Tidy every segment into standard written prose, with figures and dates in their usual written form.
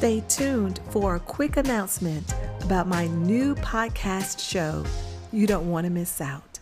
Stay tuned for a quick announcement about my new podcast show. You don't want to miss out.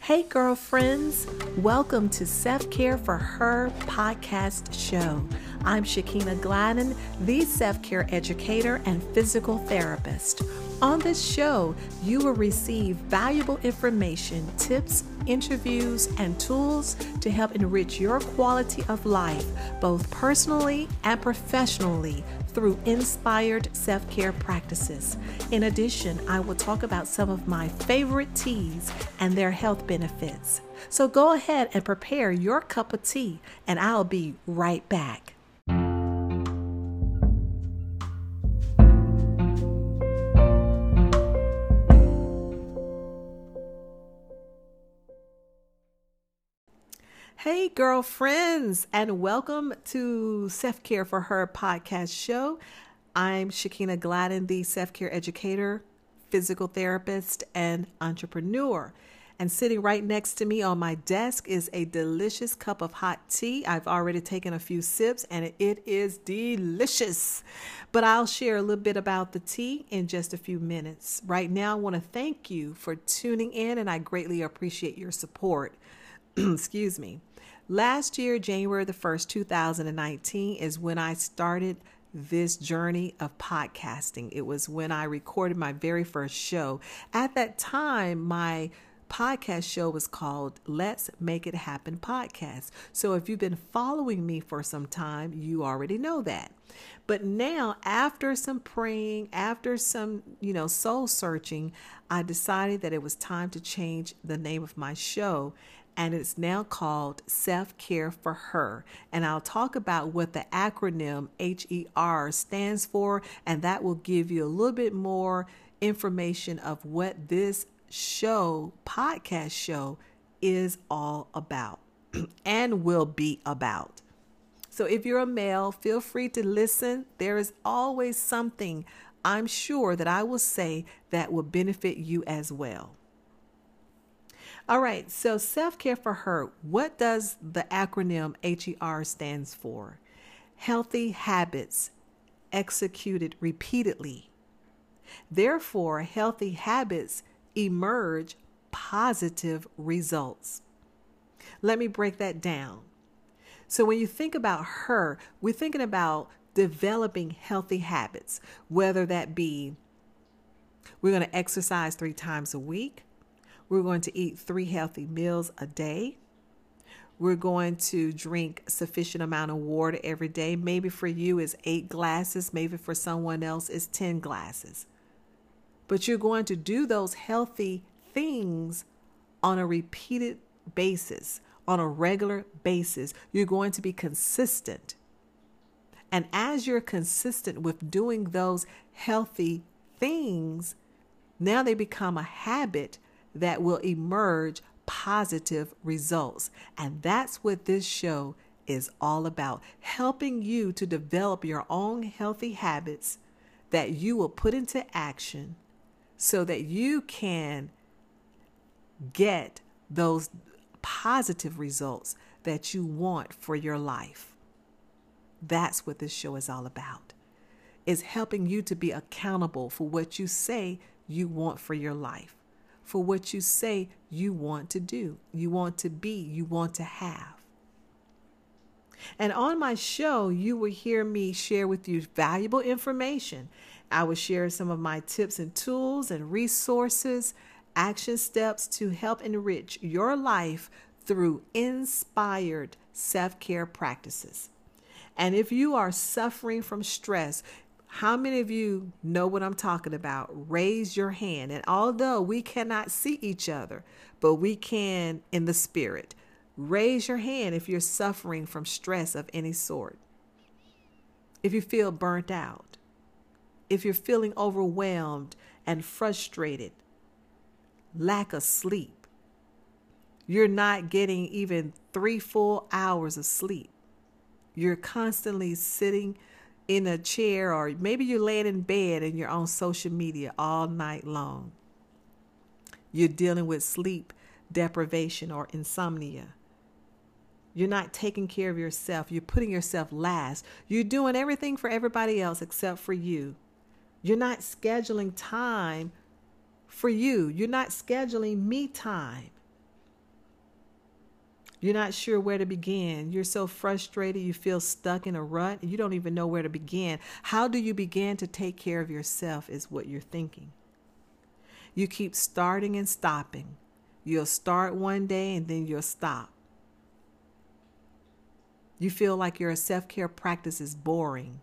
Hey, girlfriends. Welcome to Self Care for Her podcast show. I'm Shakina Gladden, the self-care educator and physical therapist. On this show, you will receive valuable information, tips, interviews, and tools to help enrich your quality of life, both personally and professionally, through inspired self-care practices. In addition, I will talk about some of my favorite teas and their health benefits. So go ahead and prepare your cup of tea, and I'll be right back. Hey, girlfriends, and welcome to Self Care for Her podcast show. I'm Shakina Gladden, the self care educator, physical therapist, and entrepreneur. And sitting right next to me on my desk is a delicious cup of hot tea. I've already taken a few sips, and it is delicious. But I'll share a little bit about the tea in just a few minutes. Right now, I want to thank you for tuning in, and I greatly appreciate your support. Excuse me. Last year, January the 1st, 2019 is when I started this journey of podcasting. It was when I recorded my very first show. At that time, my podcast show was called Let's Make It Happen Podcast. So if you've been following me for some time, you already know that. But now, after some praying, after some, soul searching, I decided that it was time to change the name of my show. And it's now called Self Care for Her. And I'll talk about what the acronym HER stands for, and that will give you a little bit more information of what this show, podcast show, is all about and will be about. So if you're a male, feel free to listen. There is always something I'm sure that I will say that will benefit you as well. All right, so self-care for her. What does the acronym HER stands for? Healthy habits executed repeatedly. Therefore, healthy habits emerge positive results. Let me break that down. So when you think about her, we're thinking about developing healthy habits, whether that be we're going to exercise 3 times a week. We're going to eat 3 healthy meals a day. We're going to drink sufficient amount of water every day. Maybe for you it's 8 glasses. Maybe for someone else it's 10 glasses. But you're going to do those healthy things on a repeated basis, on a regular basis. You're going to be consistent. And as you're consistent with doing those healthy things, now they become a habit that will emerge positive results. And that's what this show is all about, helping you to develop your own healthy habits that you will put into action so that you can get those positive results that you want for your life. That's what this show is all about, is helping you to be accountable for what you say you want for your life, for what you say you want to do, you want to be, you want to have. And on my show, you will hear me share with you valuable information. I will share some of my tips and tools and resources, action steps to help enrich your life through inspired self-care practices. And if you are suffering from stress, how many of you know what I'm talking about? Raise your hand. And although we cannot see each other, but we can in the spirit. Raise your hand if you're suffering from stress of any sort. If you feel burnt out, if you're feeling overwhelmed and frustrated, lack of sleep, you're not getting even 3 full hours of sleep. You're constantly sitting in a chair, or maybe you're laying in bed and you're on social media all night long. You're dealing with sleep deprivation or insomnia. You're not taking care of yourself. You're putting yourself last. You're doing everything for everybody else except for you. You're not scheduling time for you. You're not scheduling me time. You're not sure where to begin. You're so frustrated. You feel stuck in a rut. And you don't even know where to begin. How do you begin to take care of yourself is what you're thinking. You keep starting and stopping. You'll start one day and then you'll stop. You feel like your self-care practice is boring.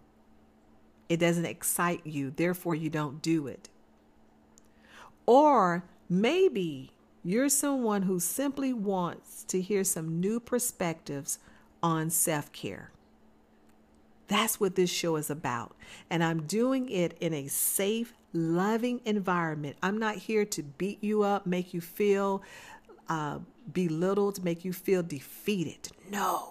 It doesn't excite you. Therefore, you don't do it. Or maybe you're someone who simply wants to hear some new perspectives on self-care. That's what this show is about. And I'm doing it in a safe, loving environment. I'm not here to beat you up, make you feel belittled, make you feel defeated. No.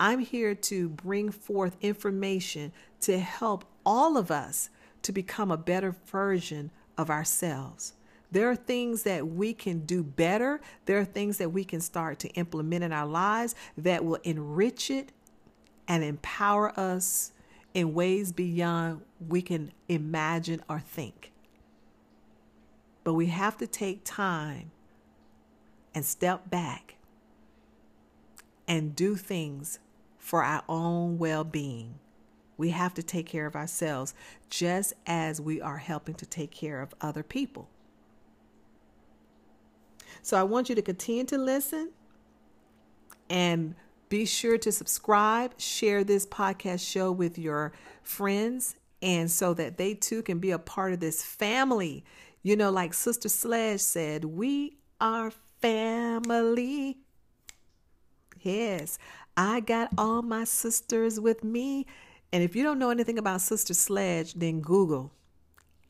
I'm here to bring forth information to help all of us to become a better version of ourselves. There are things that we can do better. There are things that we can start to implement in our lives that will enrich it and empower us in ways beyond we can imagine or think. But we have to take time and step back and do things for our own well-being. We have to take care of ourselves just as we are helping to take care of other people. So I want you to continue to listen and be sure to subscribe, share this podcast show with your friends, and so that they too can be a part of this family. You know, like Sister Sledge said, we are family. Yes, I got all my sisters with me. And if you don't know anything about Sister Sledge, then Google.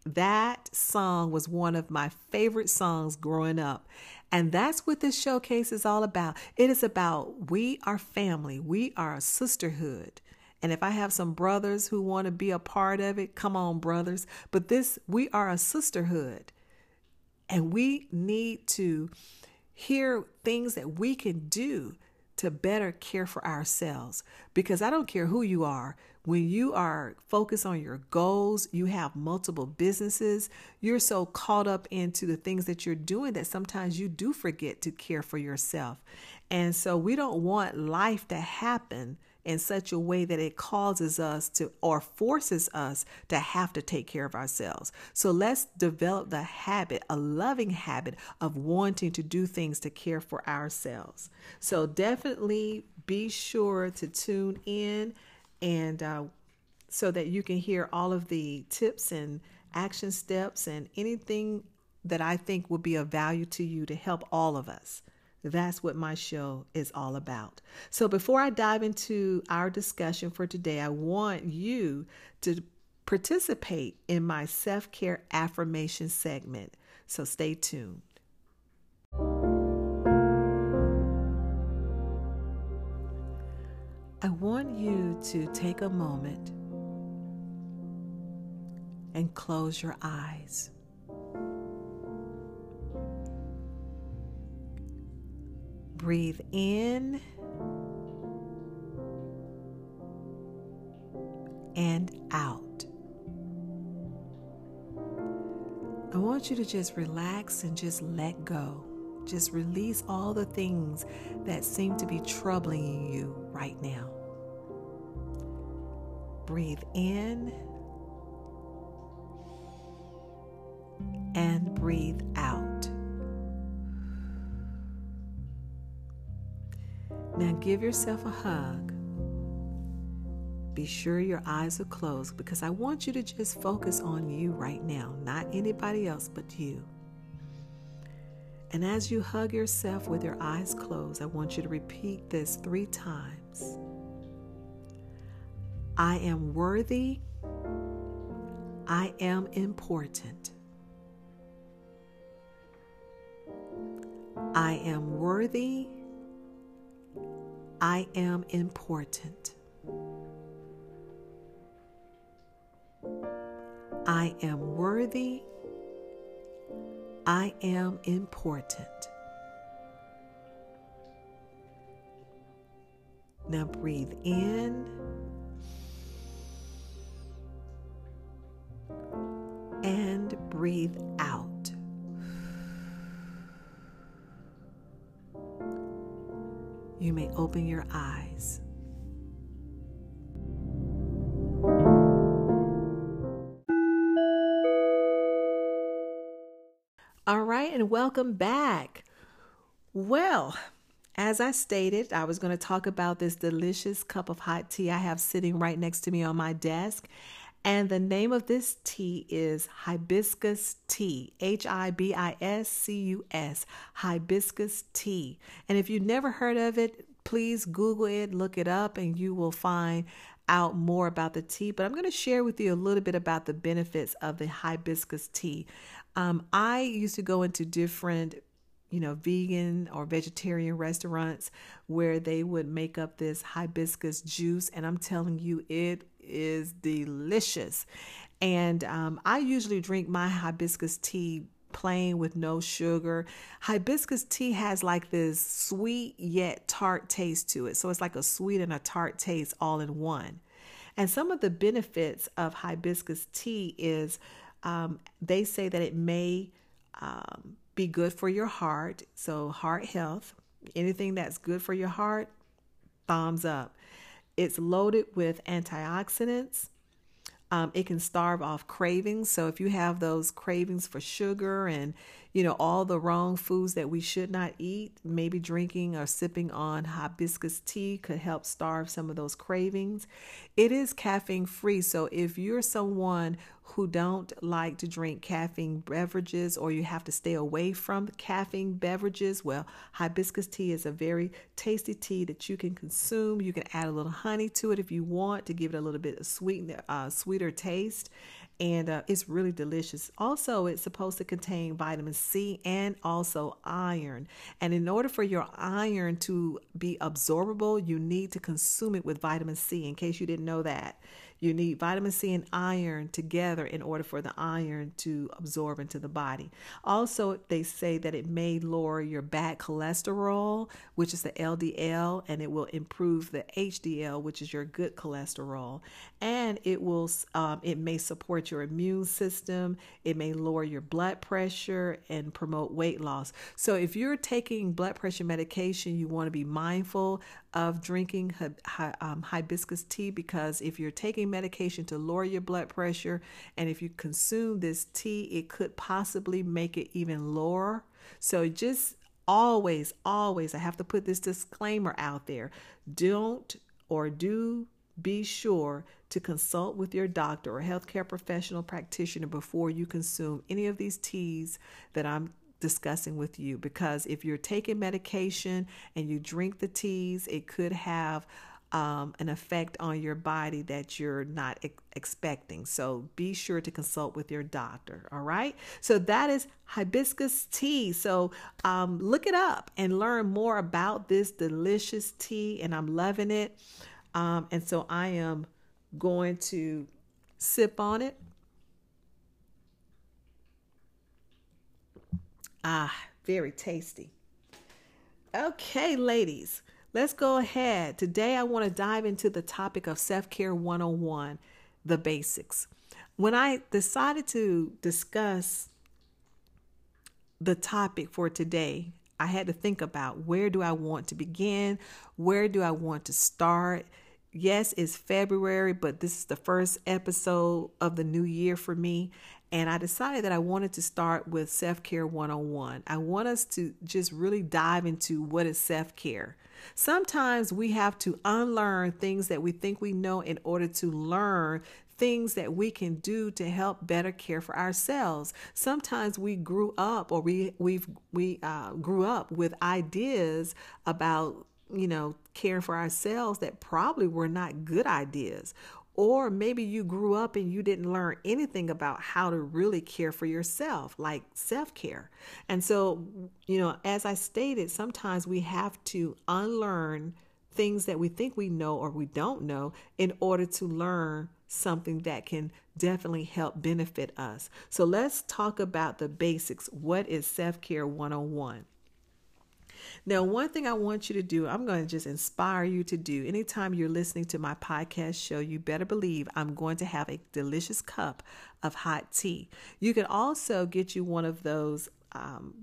That song was one of my favorite songs growing up. And that's what this showcase is all about. It is about we are family. We are a sisterhood. And if I have some brothers who want to be a part of it, come on, brothers. But this, we are a sisterhood. And we need to hear things that we can do to better care for ourselves. Because I don't care who you are. When you are focused on your goals, you have multiple businesses, you're so caught up into the things that you're doing that sometimes you do forget to care for yourself. And so we don't want life to happen in such a way that it causes us to or forces us to have to take care of ourselves. So let's develop the habit, a loving habit of wanting to do things to care for ourselves. So definitely be sure to tune in. And so that you can hear all of the tips and action steps and anything that I think will be of value to you to help all of us. That's what my show is all about. So before I dive into our discussion for today, I want you to participate in my self-care affirmation segment. So stay tuned. I want you to take a moment and close your eyes. Breathe in and out. I want you to just relax and just let go. Just release all the things that seem to be troubling you right now. Breathe in and breathe out. Now give yourself a hug. Be sure your eyes are closed because I want you to just focus on you right now, not anybody else but you. And as you hug yourself with your eyes closed, I want you to repeat this 3 times. I am worthy. I am important. I am worthy. I am important. I am worthy. I am important. Now breathe in and breathe out. You may open your eyes. All right, and welcome back. Well, as I stated, I was going to talk about this delicious cup of hot tea I have sitting right next to me on my desk. And the name of this tea is hibiscus tea, hibiscus, hibiscus tea. And if you've never heard of it, please Google it, look it up, and you will find out more about the tea. But I'm going to share with you a little bit about the benefits of the hibiscus tea. I used to go into different vegan or vegetarian restaurants where they would make up this hibiscus juice. And I'm telling you, it is delicious. And I usually drink my hibiscus tea plain with no sugar. Hibiscus tea has like this sweet yet tart taste to it. So it's like a sweet and a tart taste all in one. And some of the benefits of hibiscus tea is they say that it may be good for your heart. So heart health, anything that's good for your heart, thumbs up. It's loaded with antioxidants. It can starve off cravings. So if you have those cravings for sugar and, all the wrong foods that we should not eat, maybe drinking or sipping on hibiscus tea could help starve some of those cravings. It is caffeine free. So if you're someone who don't like to drink caffeine beverages or you have to stay away from caffeine beverages, well, hibiscus tea is a very tasty tea that you can consume. You can add a little honey to it if you want to give it a little bit of sweeter taste. And it's really delicious. Also, it's supposed to contain vitamin C and also iron. And in order for your iron to be absorbable, you need to consume it with vitamin C. In case you didn't know that, you need vitamin C and iron together in order for the iron to absorb into the body. Also, they say that it may lower your bad cholesterol, which is the LDL, and it will improve the HDL, which is your good cholesterol. And it will, it may support your immune system. It may lower your blood pressure and promote weight loss. So if you're taking blood pressure medication, you want to be mindful of drinking hibiscus tea, because if you're taking medication to lower your blood pressure and if you consume this tea, it could possibly make it even lower. So just always, I have to put this disclaimer out there. Be sure to consult with your doctor or healthcare professional practitioner before you consume any of these teas that I'm discussing with you, because if you're taking medication and you drink the teas, it could have an effect on your body that you're not expecting. So be sure to consult with your doctor. All right. So that is hibiscus tea. So look it up and learn more about this delicious tea, and I'm loving it. And so I am going to sip on it. Ah, very tasty. Okay, ladies. Let's go ahead. Today, I want to dive into the topic of Self-Care 101, the basics. When I decided to discuss the topic for today, I had to think about, where do I want to begin? Where do I want to start? Yes, it's February, but this is the first episode of the new year for me. And I decided that I wanted to start with Self-Care 101. I want us to just really dive into what is self-care. Sometimes we have to unlearn things that we think we know in order to learn things that we can do to help better care for ourselves. Sometimes we grew up, or we grew up with ideas about, caring for ourselves that probably were not good ideas. Or maybe you grew up and you didn't learn anything about how to really care for yourself, like self-care. And so, as I stated, sometimes we have to unlearn things that we think we know or we don't know in order to learn something that can definitely help benefit us. So let's talk about the basics. What is Self-Care 101? Now, one thing I want you to do, I'm going to just inspire you to do. Anytime you're listening to my podcast show, you better believe I'm going to have a delicious cup of hot tea. You can also get you one of those,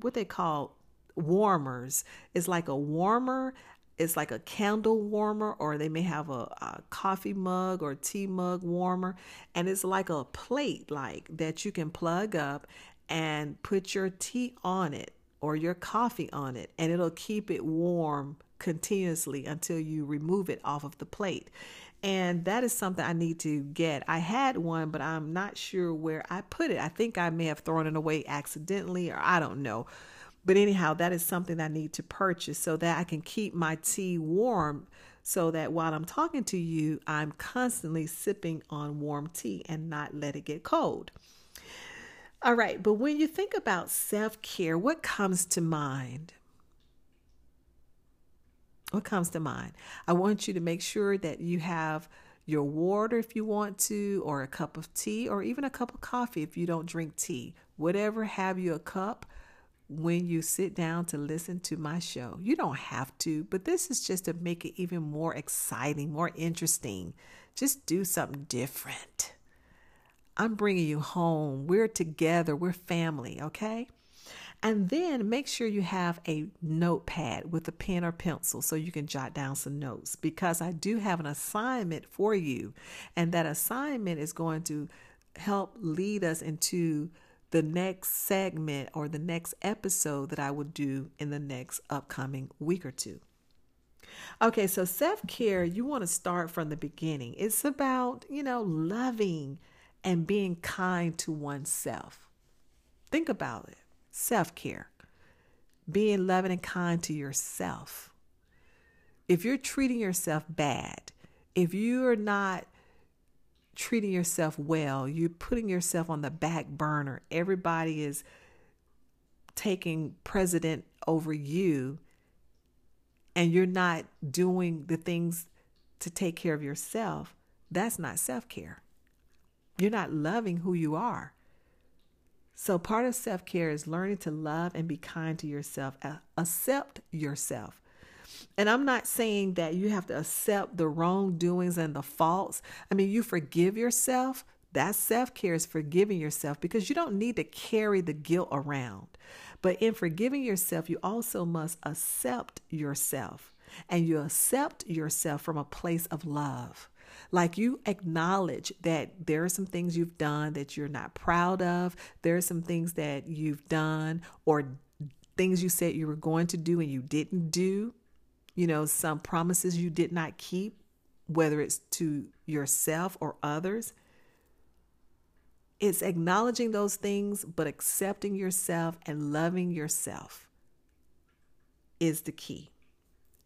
what they call warmers. It's like a warmer. It's like a candle warmer, or they may have a coffee mug or tea mug warmer. And it's like a plate like that you can plug up and put your tea on it or your coffee on it, and it'll keep it warm continuously until you remove it off of the plate. And that is something I need to get. I had one, but I'm not sure where I put it. I think I may have thrown it away accidentally, or I don't know. But anyhow, that is something I need to purchase so that I can keep my tea warm, so that while I'm talking to you, I'm constantly sipping on warm tea and not let it get cold. All right. But when you think about self-care, what comes to mind? What comes to mind? I want you to make sure that you have your water if you want to, or a cup of tea, or even a cup of coffee if you don't drink tea. Whatever, have you a cup when you sit down to listen to my show. You don't have to, but this is just to make it even more exciting, more interesting. Just do something different. I'm bringing you home. We're together. We're family, okay? And then make sure you have a notepad with a pen or pencil so you can jot down some notes, because I do have an assignment for you. And that assignment is going to help lead us into the next segment or the next episode that I will do in the next upcoming week or two. Okay, so self-care, you want to start from the beginning. It's about, loving and being kind to oneself. Think about it. Self-care, being loving and kind to yourself. If you're treating yourself bad, if you are not treating yourself well, you're putting yourself on the back burner. Everybody is taking precedent over you, and you're not doing the things to take care of yourself. That's not self-care. You're not loving who you are. So part of self-care is learning to love and be kind to yourself, accept yourself. And I'm not saying that you have to accept the wrongdoings and the faults. I mean, you forgive yourself. That's self-care, is forgiving yourself, because you don't need to carry the guilt around. But in forgiving yourself, you also must accept yourself. And you accept yourself from a place of love. Like, you acknowledge that there are some things you've done that you're not proud of. There are some things that you've done, or things you said you were going to do and you didn't do. Some promises you did not keep, whether it's to yourself or others. It's acknowledging those things, but accepting yourself and loving yourself is the key.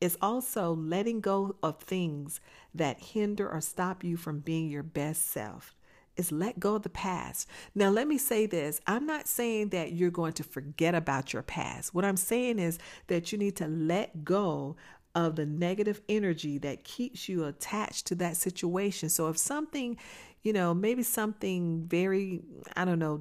It's also letting go of things that hinder or stop you from being your best self. It's let go of the past. Now, let me say this. I'm not saying that you're going to forget about your past. What I'm saying is that you need to let go of the negative energy that keeps you attached to that situation. So if something, maybe something very,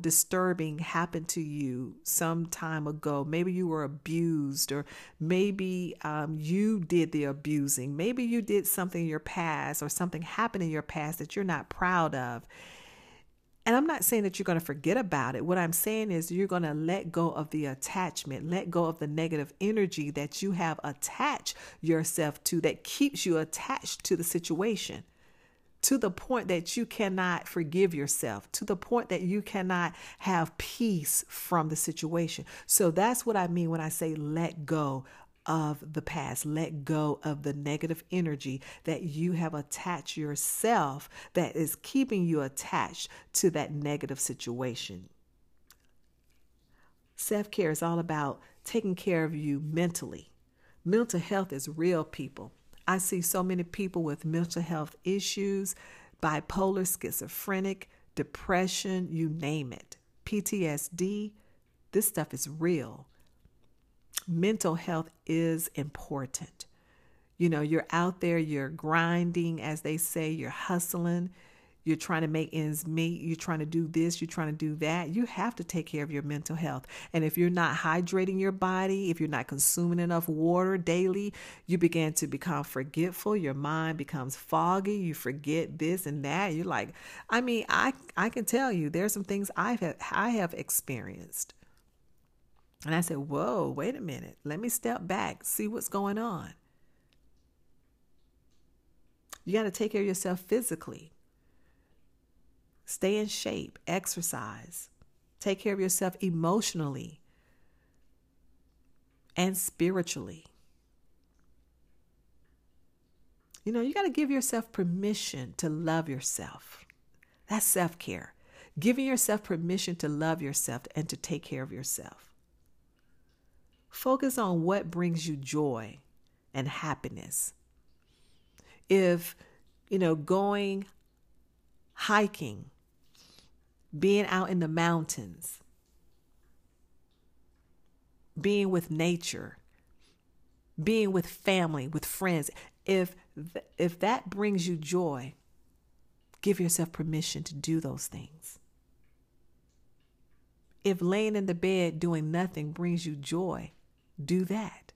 disturbing happened to you some time ago, maybe you were abused, or maybe you did the abusing, maybe you did something in your past, or something happened in your past that you're not proud of. And I'm not saying that you're going to forget about it. What I'm saying is you're going to let go of the attachment, let go of the negative energy that you have attached yourself to, that keeps you attached to the situation, to the point that you cannot forgive yourself, to the point that you cannot have peace from the situation. So that's what I mean when I say let go of the past, let go of the negative energy that you have attached yourself, that is keeping you attached to that negative situation. Self-care is all about taking care of you mentally. Mental health is real, people. I see so many people with mental health issues, bipolar, schizophrenic, depression, you name it, PTSD. This stuff is real. Mental health is important. You're out there, you're grinding, as they say, you're hustling, You're trying to make ends meet. You're trying to do this. You're trying to do that. You have to take care of your mental health. And if you're not hydrating your body, if you're not consuming enough water daily, you begin to become forgetful. Your mind becomes foggy. You forget this and that. You're like, I mean, I can tell you there's some things I have experienced. And I said, whoa, wait a minute. Let me step back, see what's going on. You got to take care of yourself physically. Stay in shape, exercise, take care of yourself emotionally and spiritually. You know, you got to give yourself permission to love yourself. That's self-care. Giving yourself permission to love yourself and to take care of yourself. Focus on what brings you joy and happiness. If, you know, going hiking, being out in the mountains, being with nature, being with family, with friends, if that brings you joy, give yourself permission to do those things. If laying in the bed doing nothing brings you joy, do that.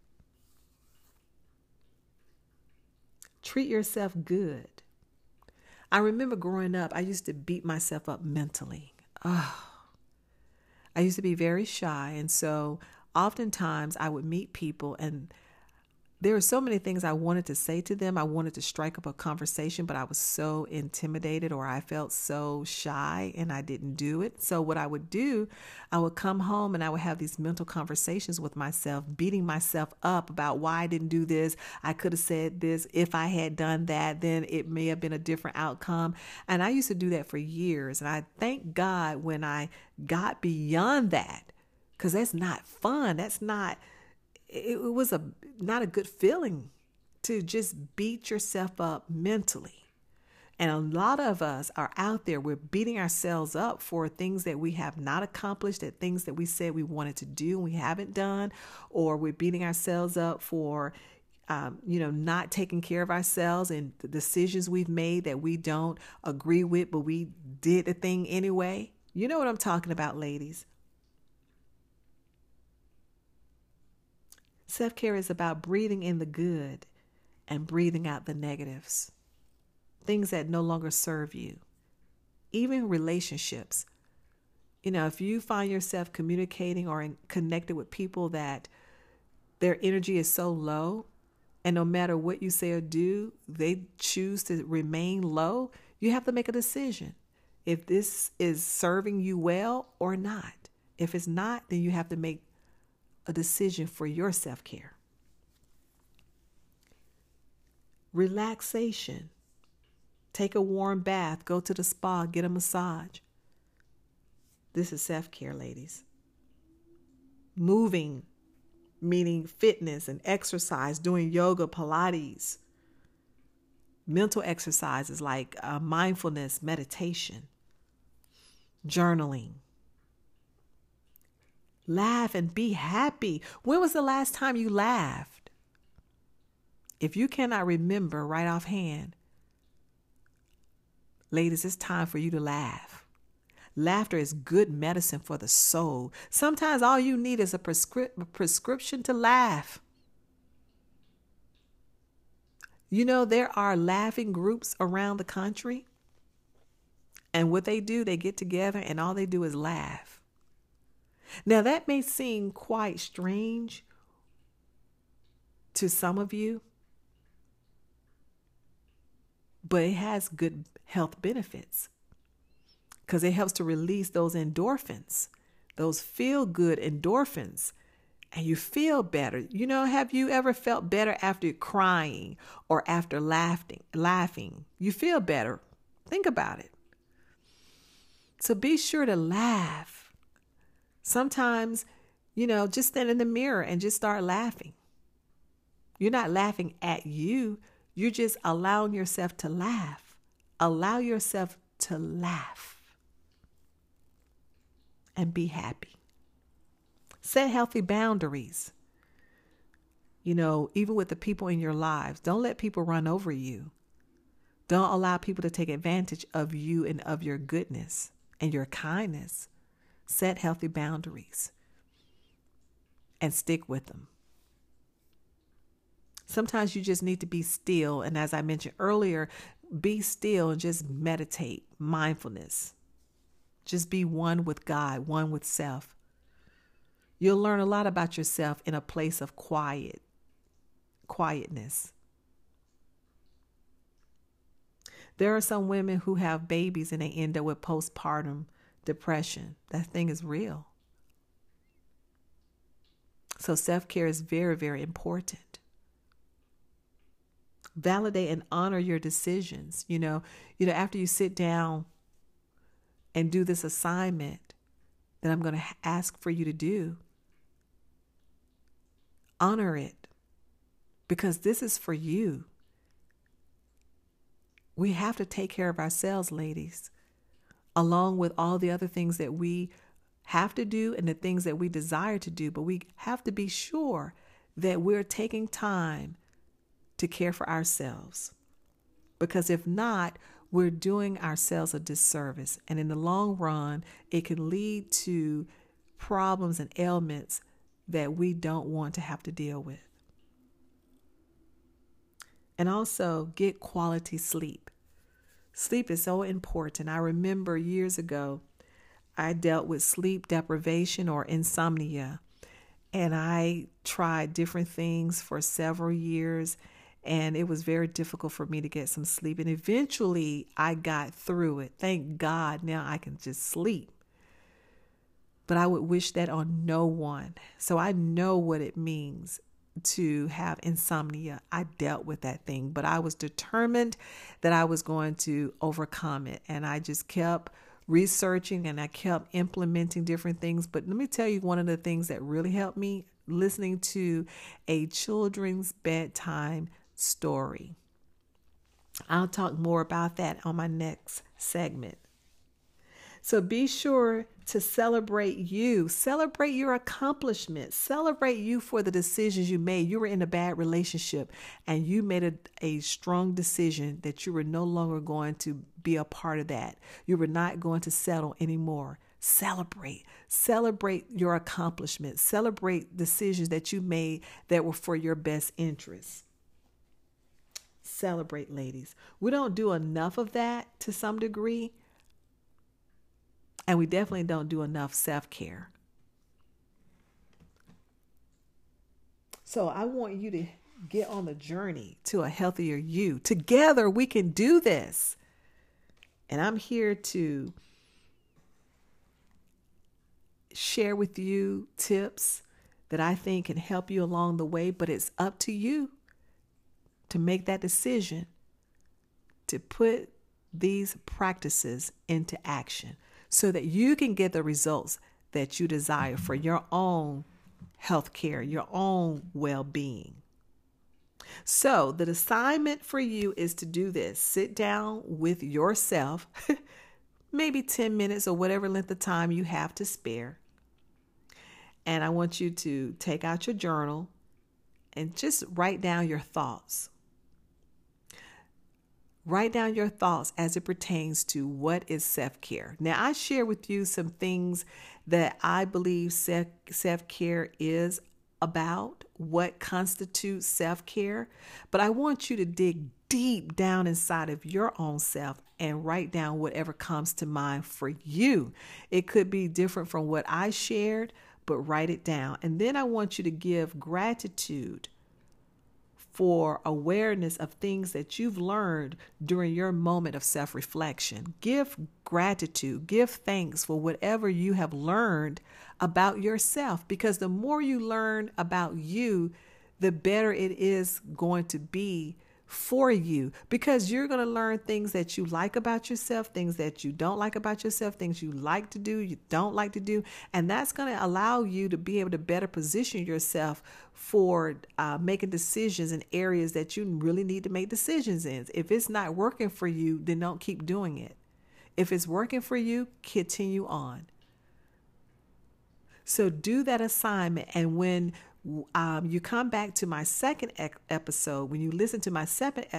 Treat yourself good. I remember growing up, I used to beat myself up mentally. Oh, I used to be very shy. And so oftentimes I would meet people and there were so many things I wanted to say to them. I wanted to strike up a conversation, but I was so intimidated or I felt so shy and I didn't do it. So what I would do, I would come home and I would have these mental conversations with myself, beating myself up about why I didn't do this. I could have said this. If I had done that, then it may have been a different outcome. And I used to do that for years. And I thank God when I got beyond that, because that's not fun. It was not a good feeling to just beat yourself up mentally. And a lot of us are out there, we're beating ourselves up for things that we have not accomplished, that things that we said we wanted to do and we haven't done, or we're beating ourselves up for, not taking care of ourselves and the decisions we've made that we don't agree with, but we did the thing anyway. You know what I'm talking about, ladies. Self-care is about breathing in the good and breathing out the negatives, things that no longer serve you, even relationships. You know, if you find yourself communicating or connected with people that their energy is so low and no matter what you say or do, they choose to remain low, you have to make a decision if this is serving you well or not. If it's not, then you have to make a decision for your self-care. Relaxation. Take a warm bath, go to the spa, get a massage. This is self-care, ladies. Moving, meaning fitness and exercise, doing yoga, Pilates, mental exercises like mindfulness, meditation, journaling. Laugh and be happy. When was the last time you laughed? If you cannot remember right offhand, ladies, it's time for you to laugh. Laughter is good medicine for the soul. Sometimes all you need is a prescription to laugh. You know, there are laughing groups around the country. And what they do, they get together and all they do is laugh. Now, that may seem quite strange to some of you, but it has good health benefits because it helps to release those endorphins, those feel-good endorphins, and you feel better. You know, have you ever felt better after crying or after laughing? You feel better. Think about it. So be sure to laugh. Sometimes, you know, just stand in the mirror and just start laughing. You're not laughing at you. You're just allowing yourself to laugh. Allow yourself to laugh and be happy. Set healthy boundaries. You know, even with the people in your lives, don't let people run over you. Don't allow people to take advantage of you and of your goodness and your kindness. Set healthy boundaries and stick with them. Sometimes you just need to be still. And as I mentioned earlier, be still and just meditate, mindfulness. Just be one with God, one with self. You'll learn a lot about yourself in a place of quietness. There are some women who have babies and they end up with postpartum depression. That thing is real. So self-care is very, very important. Validate and honor your decisions. You know, after you sit down and do this assignment that I'm going to ask for you to do, honor it, because this is for you. We have to take care of ourselves, ladies, along with all the other things that we have to do and the things that we desire to do. But we have to be sure that we're taking time to care for ourselves, because if not, we're doing ourselves a disservice. And in the long run, it can lead to problems and ailments that we don't want to have to deal with. And also get quality sleep. Sleep is so important. I remember years ago, I dealt with sleep deprivation or insomnia, and I tried different things for several years, and it was very difficult for me to get some sleep. And eventually I got through it. Thank God now I can just sleep. But I would wish that on no one. So I know what it means to have insomnia. I dealt with that thing, but I was determined that I was going to overcome it. And I just kept researching and I kept implementing different things. But let me tell you, one of the things that really helped me, listening to a children's bedtime story. I'll talk more about that on my next segment. So be sure to celebrate you. Celebrate your accomplishments. Celebrate you for the decisions you made. You were in a bad relationship and you made a strong decision that you were no longer going to be a part of that. You were not going to settle anymore. Celebrate your accomplishments. Celebrate decisions that you made that were for your best interests. Celebrate, ladies. We don't do enough of that to some degree. And we definitely don't do enough self-care. So I want you to get on the journey to a healthier you. Together we can do this. And I'm here to share with you tips that I think can help you along the way, but it's up to you to make that decision to put these practices into action so that you can get the results that you desire for your own health care, your own well-being. So the assignment for you is to do this. Sit down with yourself, maybe 10 minutes or whatever length of time you have to spare. And I want you to take out your journal and just write down your thoughts. Write down your thoughts as it pertains to what is self-care. Now, I share with you some things that I believe self-care is about, what constitutes self-care. But I want you to dig deep down inside of your own self and write down whatever comes to mind for you. It could be different from what I shared, but write it down. And then I want you to give gratitude for awareness of things that you've learned during your moment of self-reflection. Give gratitude, give thanks for whatever you have learned about yourself, because the more you learn about you, the better it is going to be for you, because you're going to learn things that you like about yourself, things that you don't like about yourself, things you like to do, you don't like to do. And that's going to allow you to be able to better position yourself for making decisions in areas that you really need to make decisions in. If it's not working for you, then don't keep doing it. If it's working for you, continue on. So do that assignment. And when You come back to my second episode. When you listen to my second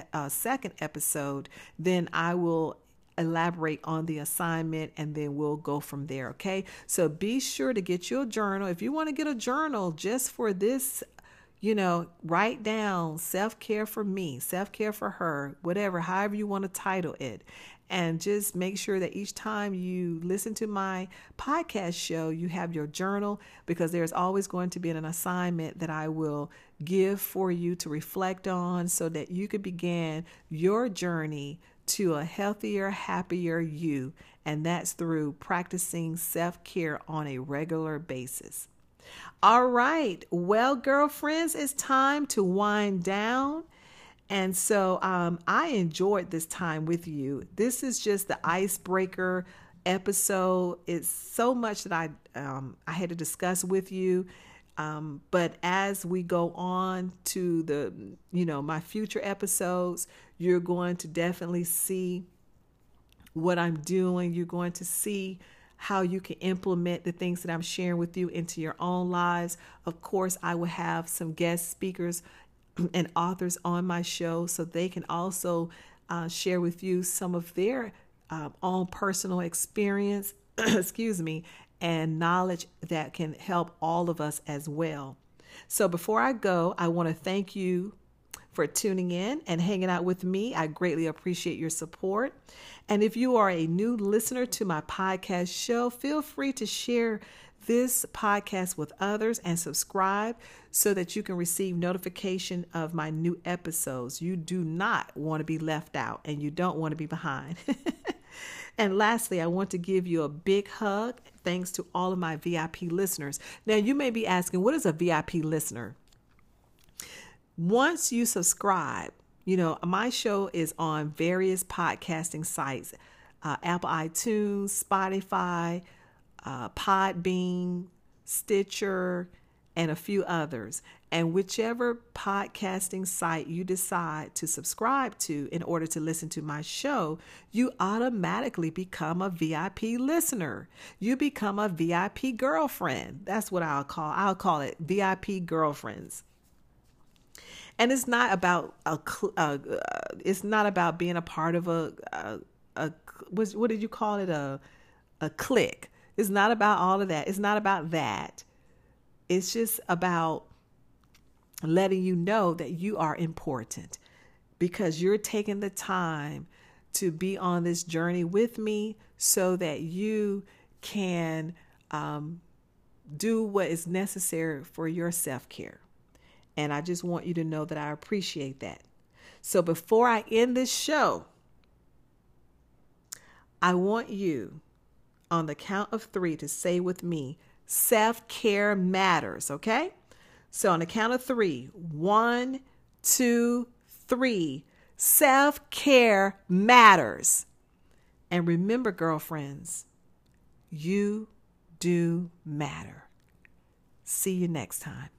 episode, then I will elaborate on the assignment, and then we'll go from there. Okay. So be sure to get your journal. If you want to get a journal just for this, write down self-care for me, self-care for her, whatever, however you want to title it. And just make sure that each time you listen to my podcast show, you have your journal, because there's always going to be an assignment that I will give for you to reflect on so that you could begin your journey to a healthier, happier you. And that's through practicing self-care on a regular basis. All right. Well, girlfriends, it's time to wind down. And so I enjoyed this time with you. This is just the icebreaker episode. It's so much that I had to discuss with you. But as we go on to the, my future episodes, you're going to definitely see what I'm doing. You're going to see how you can implement the things that I'm sharing with you into your own lives. Of course, I will have some guest speakers and authors on my show, so they can also share with you some of their own personal experience, excuse me, and knowledge that can help all of us as well. So before I go, I want to thank you for tuning in and hanging out with me. I greatly appreciate your support. And if you are a new listener to my podcast show, feel free to share this podcast with others and subscribe so that you can receive notification of my new episodes. You do not want to be left out, and you don't want to be behind. And lastly, I want to give you a big hug. Thanks to all of my VIP listeners. Now, you may be asking, what is a VIP listener? Once you subscribe, my show is on various podcasting sites, Apple iTunes, Spotify, Podbean, Stitcher, and a few others. And whichever podcasting site you decide to subscribe to in order to listen to my show, you automatically become a VIP listener. You become a VIP girlfriend. That's what I'll call it, VIP girlfriends. And it's not about being a part of what did you call it? A clique. It's not about all of that. It's not about that. It's just about letting you know that you are important, because you're taking the time to be on this journey with me so that you can do what is necessary for your self-care. And I just want you to know that I appreciate that. So before I end this show, I want you on the count of 3 to say with me, self-care matters, okay? So on the count of 3, 1, 2, 3, self-care matters. And remember, girlfriends, you do matter. See you next time.